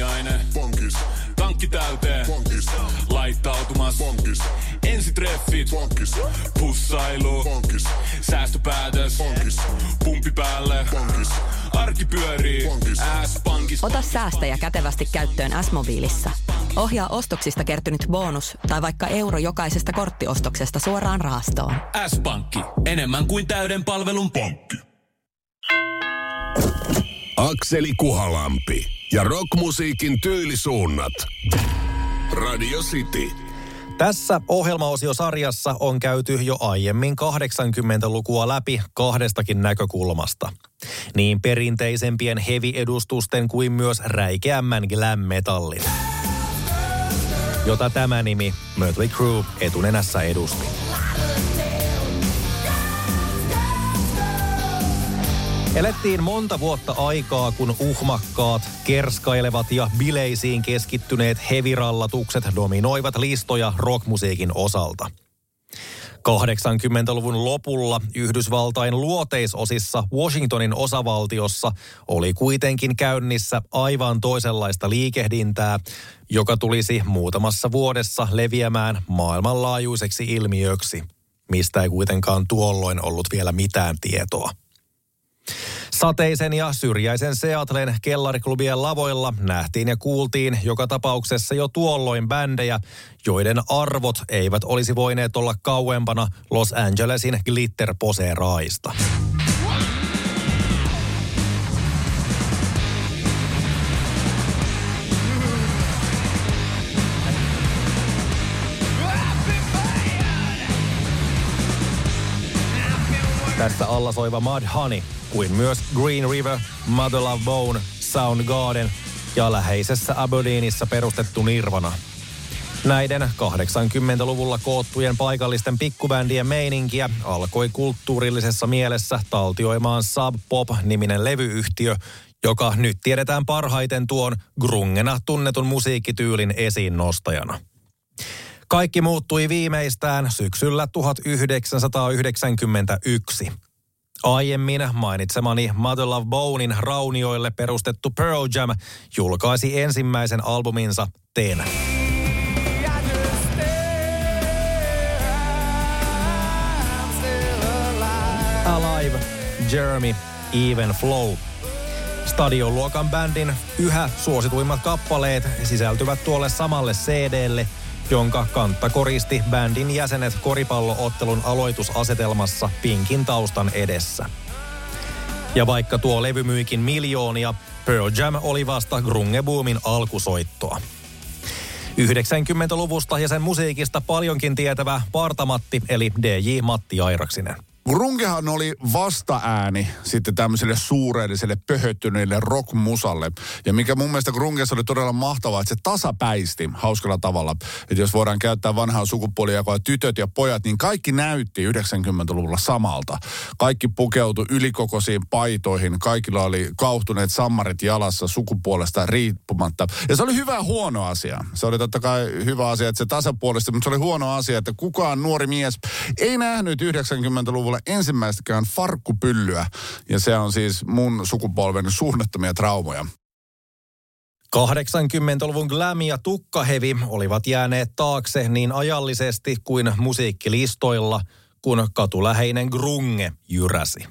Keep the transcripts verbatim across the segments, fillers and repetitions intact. aamiainen. Pankis. Tankki täyteen. Pankis. Laittautumas. Pankis. Ensitreffit. Pankis. Pussailu. Pankis. Säästöpäätös. Pankis. Pumpi päälle. Pankis. Arki pyörii. Pankis. S-Pankis. Ota säästäjä kätevästi käyttöön S-Mobiilissa. Ohjaa ostoksista kertynyt bonus tai vaikka euro jokaisesta korttiostoksesta suoraan rahastoon. S-Pankki. Enemmän kuin täyden palvelun pankki. Akseli Kuhalampi ja rockmusiikin tyylisuunnat. Radio City. Tässä ohjelmaosiosarjassa on käyty jo aiemmin kahdeksankymmentälukua läpi kahdestakin näkökulmasta. Niin perinteisempien heavy-edustusten kuin myös räikeämmän glam-metallin, jota tämä nimi Mötley Crüe etunenässä edusti. Elettiin monta vuotta aikaa, kun uhmakkaat, kerskailevat ja bileisiin keskittyneet heavirallatukset dominoivat listoja rockmusiikin osalta. kahdeksankymmentäluvun lopulla Yhdysvaltain luoteisosissa Washingtonin osavaltiossa oli kuitenkin käynnissä aivan toisenlaista liikehdintää, joka tulisi muutamassa vuodessa leviämään maailmanlaajuiseksi ilmiöksi, mistä ei kuitenkaan tuolloin ollut vielä mitään tietoa. Sateisen ja syrjäisen Seattlen kellariklubien lavoilla nähtiin ja kuultiin joka tapauksessa jo tuolloin bändejä, joiden arvot eivät olisi voineet olla kauempana Los Angelesin glitterposeeraista. Tässä alla soiva Mudhoney, kuin myös Green River, Mother Love Bone, Soundgarden ja läheisessä Aberdeenissa perustettu Nirvana. Näiden kahdeksankymmentäluvulla koottujen paikallisten pikkubändien meininkiä alkoi kulttuurillisessa mielessä taltioimaan Sub Pop-niminen levyyhtiö, joka nyt tiedetään parhaiten tuon grungena tunnetun musiikkityylin esiinnostajana. Kaikki muuttui viimeistään syksyllä tuhatyhdeksänsataayhdeksänkymmentäyksi. Aiemmin mainitsemani Mother Love Bonein raunioille perustettu Pearl Jam julkaisi ensimmäisen albuminsa Ten. Alive, Jeremy, Even Flow. Stadionluokan bändin yhä suosituimmat kappaleet sisältyvät tuolle samalle C D:lle, jonka kantakoristi bändin jäsenet koripalloottelun aloitusasetelmassa pinkin taustan edessä. Ja vaikka tuo levy myikin miljoonia, Pearl Jam oli vasta grunge-boomin alkusoittoa. yhdeksänkymmentäluvusta ja sen musiikista paljonkin tietävä Partamatti eli D J Matti Airaksinen. Grungehan oli vastaääni sitten tämmöiselle suureelliselle pöhöttyneelle rockmusalle. Ja mikä mun mielestä grungessa oli todella mahtavaa, että se tasapäisti hauskalla tavalla. Että jos voidaan käyttää vanhaa sukupuolijakoa tytöt ja pojat, niin kaikki näytti yhdeksänkymmentäluvulla samalta. Kaikki pukeutui ylikokoisiin paitoihin, kaikilla oli kauhtuneet sammarit jalassa sukupuolesta riippumatta. Ja se oli hyvä huono asia. Se oli totta kai hyvä asia, että se tasapuolisti, mutta se oli huono asia, että kukaan nuori mies ei nähnyt yhdeksänkymmentäluvulla ensimmäistäkään farkkupyllyä, ja se on siis mun sukupolven suunnattomia traumoja. kahdeksankymmentäluvun glam ja tukkahevi olivat jääneet taakse niin ajallisesti kuin musiikkilistoilla, kun katuläheinen grunge jyräsi.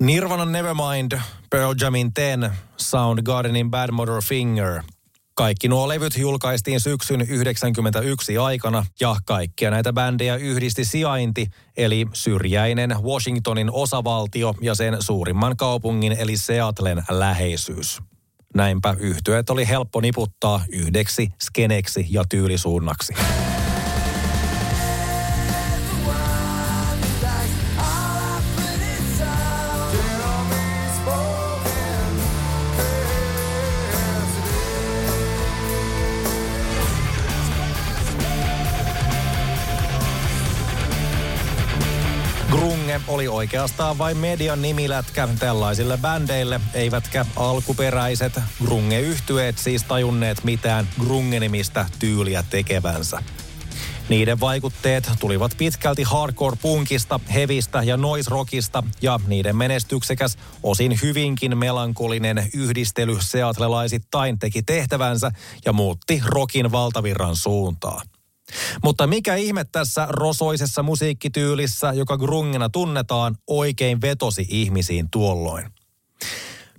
Nirvanan Nevermind, Pearl Jamin Ten, Soundgardenin Bad Motor Finger. Kaikki nuo levyt julkaistiin syksyn yhdeksänkymmentäyksi aikana ja kaikkia näitä bändejä yhdisti sijainti, eli syrjäinen Washingtonin osavaltio ja sen suurimman kaupungin eli Seattlen läheisyys. Näinpä yhtyeet oli helppo niputtaa yhdeksi skeneksi ja tyylisuunnaksi. Grunge oli oikeastaan vain median nimilätkä tällaisille bändeille, eivätkä alkuperäiset grunge-yhtyeet siis tajunneet mitään grungenimistä tyyliä tekevänsä. Niiden vaikutteet tulivat pitkälti hardcore-punkista, hevistä ja noise-rockista, ja niiden menestyksekäs, osin hyvinkin melankolinen yhdistely seatlelaisittain teki tehtävänsä ja muutti rockin valtavirran suuntaa. Mutta mikä ihme tässä rosoisessa musiikkityylissä, joka grungena tunnetaan, oikein vetosi ihmisiin tuolloin?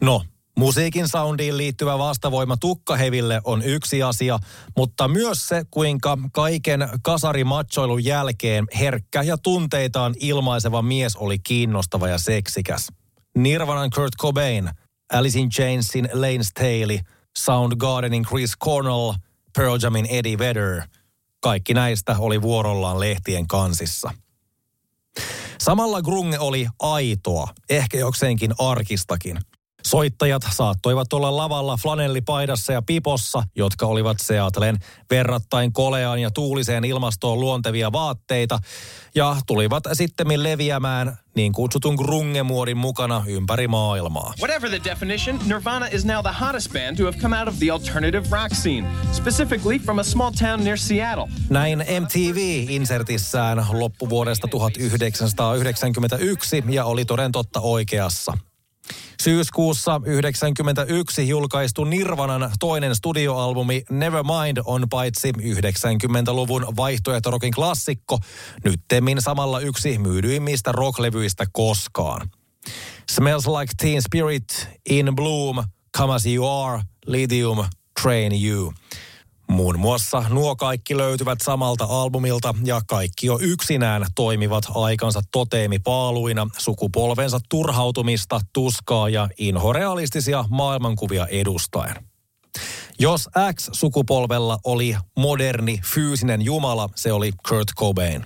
No, musiikin soundiin liittyvä vastavoima tukkaheville on yksi asia, mutta myös se, kuinka kaiken kasarimatsoilun jälkeen herkkä ja tunteitaan ilmaiseva mies oli kiinnostava ja seksikäs. Nirvanan Kurt Cobain, Alice in Chainsin Layne Staley, Soundgardenin Chris Cornell, Pearl Jamin Eddie Vedder. Kaikki näistä oli vuorollaan lehtien kansissa. Samalla grunge oli aitoa, ehkä jokseenkin arkistakin. Soittajat saattoivat olla lavalla flanellipaidassa ja pipossa, jotka olivat Seattlen verrattain koleaan ja tuuliseen ilmastoon luontevia vaatteita, ja tulivat sittemmin leviämään niin kutsutun grunge-muodin mukana ympäri maailmaa. Whatever the definition, Nirvana is now the hottest band to have come out of the alternative rock scene, specifically from a small town near Seattle. Näin M T V-insertissään loppuvuodesta yhdeksänkymmentäyksi ja oli toden totta oikeassa. Syyskuussa yhdeksänkymmentäyksi julkaistu Nirvanan toinen studioalbumi Nevermind on paitsi yhdeksänkymmentäluvun vaihtoehtorokin klassikko, nyttemmin samalla yksi myydyimmistä rocklevyistä koskaan. Smells Like Teen Spirit, In Bloom, Come As You Are, Lithium, Train You. Muun muassa nuo kaikki löytyvät samalta albumilta ja kaikki jo yksinään toimivat aikansa toteemipaaluina sukupolvensa turhautumista, tuskaa ja inhorealistisia maailmankuvia edustaen. Jos X-sukupolvella oli moderni fyysinen jumala, se oli Kurt Cobain.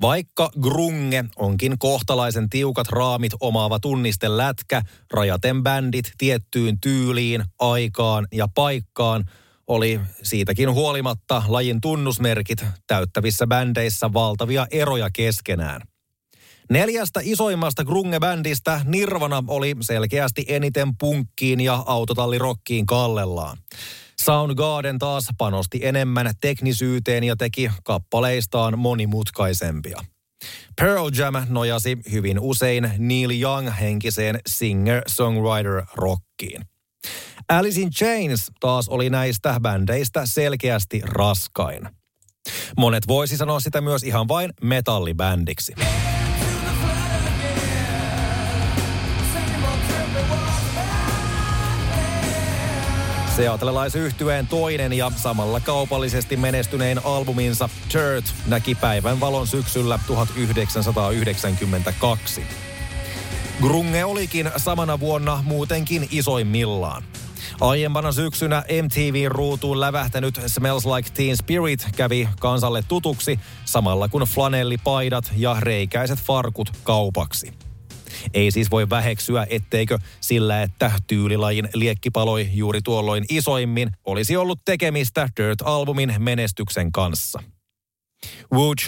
Vaikka grunge onkin kohtalaisen tiukat raamit omaava tunnistelätkä, rajaten bändit tiettyyn tyyliin, aikaan ja paikkaan, oli siitäkin huolimatta lajin tunnusmerkit täyttävissä bändeissä valtavia eroja keskenään. Neljästä isoimmasta grunge-bändistä Nirvana oli selkeästi eniten punkkiin ja autotallirokkiin kallellaan. Soundgarden taas panosti enemmän teknisyyteen ja teki kappaleistaan monimutkaisempia. Pearl Jam nojasi hyvin usein Neil Young-henkiseen singer-songwriter-rockiin. Alice in Chains taas oli näistä bändeistä selkeästi raskain. Monet voisi sanoa sitä myös ihan vain metallibändiksi. Seatlelaisyhtyeen toinen ja samalla kaupallisesti menestynein albuminsa Dirt näki päivän valon syksyllä yhdeksänkymmentäkaksi. Grunge olikin samana vuonna muutenkin isoimmillaan. Aiempana syksynä M T V-ruutuun lävähtänyt Smells Like Teen Spirit kävi kansalle tutuksi, samalla kun flanellipaidat ja reikäiset farkut kaupaksi. Ei siis voi väheksyä, etteikö sillä, että tyylilajin liekki paloi juuri tuolloin isoimmin, olisi ollut tekemistä Dirt-albumin menestyksen kanssa. Wood,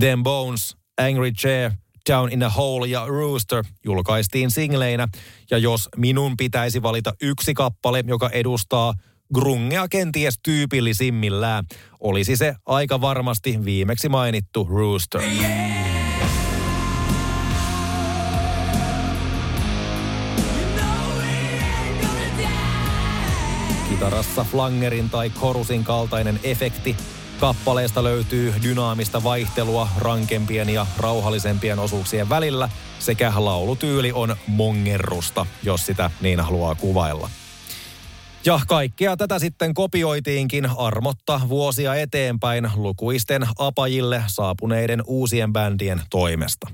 Them Bones, Angry Chair, Down in a Hole ja Rooster julkaistiin singleinä, ja jos minun pitäisi valita yksi kappale, joka edustaa grungea kenties tyypillisimmillään, olisi se aika varmasti viimeksi mainittu Rooster. Yeah! Kitarassa flangerin tai korusin kaltainen efekti. Kappaleesta löytyy dynaamista vaihtelua rankempien ja rauhallisempien osuuksien välillä sekä laulutyyli on mongerrusta, jos sitä niin haluaa kuvailla. Ja kaikkea tätä sitten kopioitiinkin armotta vuosia eteenpäin lukuisten apajille saapuneiden uusien bändien toimesta.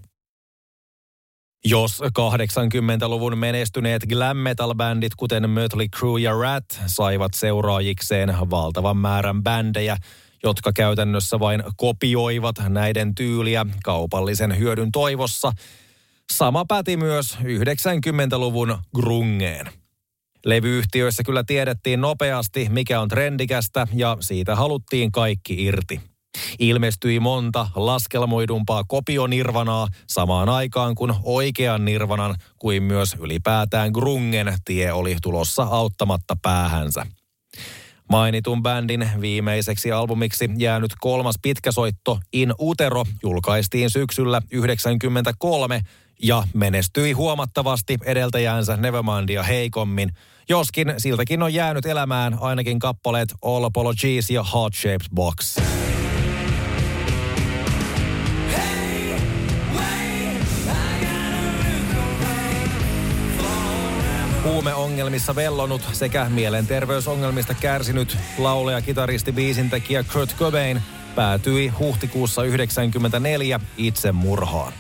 Jos kahdeksankymmentäluvun menestyneet glam metal-bändit, kuten Mötley Crüe ja Rat, saivat seuraajikseen valtavan määrän bändejä, jotka käytännössä vain kopioivat näiden tyyliä kaupallisen hyödyn toivossa. Sama päti myös yhdeksänkymmentäluvun grungeen. Levyyhtiöissä kyllä tiedettiin nopeasti, mikä on trendikästä, ja siitä haluttiin kaikki irti. Ilmestyi monta laskelmoidumpaa kopionirvanaa samaan aikaan kuin oikean nirvanan, kuin myös ylipäätään grungen tie oli tulossa auttamatta päähänsä. Mainitun bändin viimeiseksi albumiksi jäänyt kolmas pitkäsoitto In Utero julkaistiin syksyllä yhdeksänkymmentäkolme ja menestyi huomattavasti edeltäjäänsä Nevermindia heikommin. Joskin siltäkin on jäänyt elämään ainakin kappaleet All Apologies ja Heart Shaped Box. Huumeongelmissa vellonut sekä mielenterveysongelmista kärsinyt laulaja, kitaristi, biisintekijä Kurt Cobain päätyi huhtikuussa yhdeksänkymmentäneljä itsemurhaan.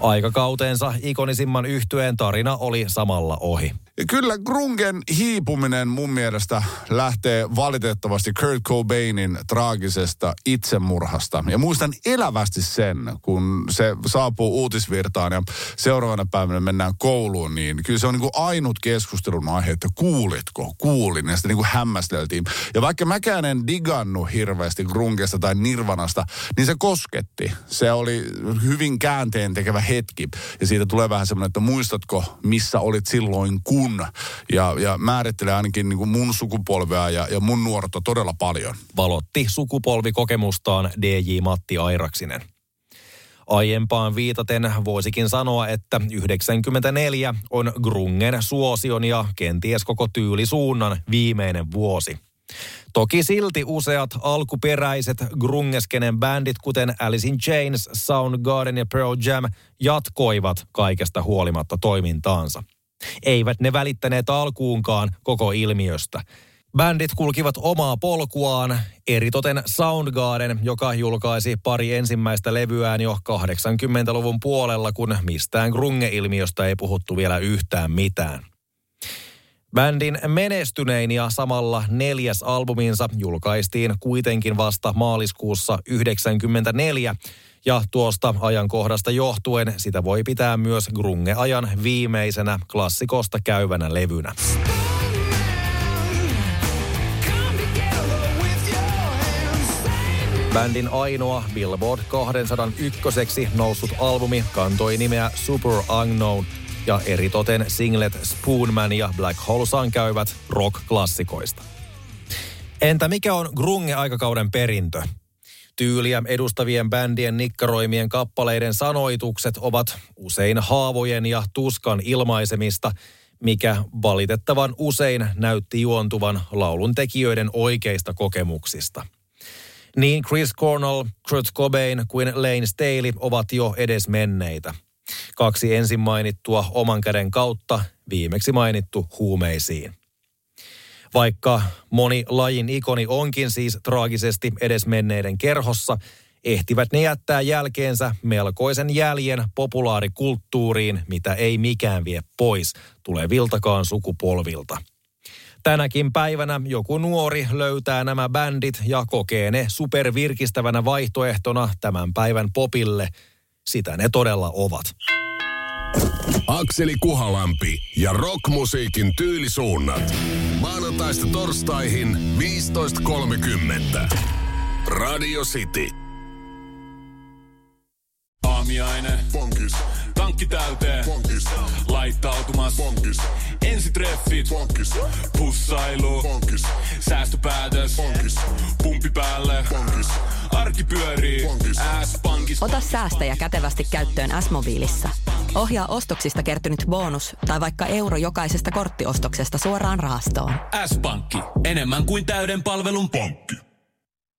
Aikakauteensa ikonisimman yhtyeen tarina oli samalla ohi. Kyllä grungen hiipuminen mun mielestä lähtee valitettavasti Kurt Cobainin traagisesta itsemurhasta. Ja muistan elävästi sen, kun se saapuu uutisvirtaan ja seuraavana päivänä mennään kouluun, niin kyllä se on niin kuin ainut keskustelun aihe, että kuulitko, kuulin, ja sitä niin kuin hämmästeltiin. Ja vaikka mäkään en digannut hirveästi grungesta tai Nirvanasta, niin se kosketti. Se oli hyvin käänteentekevä hetki. Ja siitä tulee vähän semmoinen, että muistatko, missä olit silloin kuullut. Ja, ja määrittelee ainakin niin kuin mun sukupolvea ja, ja mun nuorta todella paljon. Valotti sukupolvikokemustaan D J Matti Airaksinen. Aiempaan viitaten voisikin sanoa, että yhdeksänkymmentäneljä on grungen suosion ja kenties koko tyylisuunnan viimeinen vuosi. Toki silti useat alkuperäiset grungeskenen bändit, kuten Alice in Chains, Soundgarden ja Pearl Jam, jatkoivat kaikesta huolimatta toimintaansa. Eivät ne välittäneet alkuunkaan koko ilmiöstä. Bändit kulkivat omaa polkuaan, eritoten Soundgarden, joka julkaisi pari ensimmäistä levyään jo kahdeksankymmentäluvun puolella, kun mistään grunge-ilmiöstä ei puhuttu vielä yhtään mitään. Bändin menestynein ja samalla neljäs albuminsa julkaistiin kuitenkin vasta maaliskuussa yhdeksänkymmentäneljä, ja tuosta ajankohdasta johtuen sitä voi pitää myös grunge-ajan viimeisenä klassikosta käyvänä levynä. Bändin ainoa Billboard kaksisataayksi noussut albumi kantoi nimeä Superunknown, ja eritoten singlet Spoonman ja Black Hole-san käyvät rock-klassikoista. Entä mikä on grunge-aikakauden perintö? Tyyliä edustavien bändien nikkaroimien kappaleiden sanoitukset ovat usein haavojen ja tuskan ilmaisemista, mikä valitettavan usein näytti juontuvan laulun tekijöiden oikeista kokemuksista. Niin Chris Cornell, Kurt Cobain kuin Layne Staley ovat jo edesmenneitä. Kaksi ensin mainittua oman käden kautta, viimeksi mainittu huumeisiin. Vaikka moni lajin ikoni onkin siis traagisesti edesmenneiden kerhossa, ehtivät ne jättää jälkeensä melkoisen jäljen populaarikulttuuriin, mitä ei mikään vie pois tuleviltakaan sukupolvilta. Tänäkin päivänä joku nuori löytää nämä bändit ja kokee ne supervirkistävänä vaihtoehtona tämän päivän popille. Sitä ne todella ovat. Akseli Kuhalampi ja rockmusiikin tyylisuunnat. Maanantaista torstaihin viisitoista kolmekymmentä. Radio City. Aamiaine. Bonkis. Tankki täyteen. Bonkis. Laittautumas. Bonkis. Ensitreffit. Bonkis. Pussailu. Bonkis. Säästöpäätös. Bonkis. Pumpi päälle. Bonkis. Arki pyörii. Bonkis. S-Pankki. Ota säästäjä kätevästi käyttöön S-Mobiilissa. Ohjaa ostoksista kertynyt bonus tai vaikka euro jokaisesta korttiostoksesta suoraan rahastoon. S-Pankki. Enemmän kuin täyden palvelun pankki.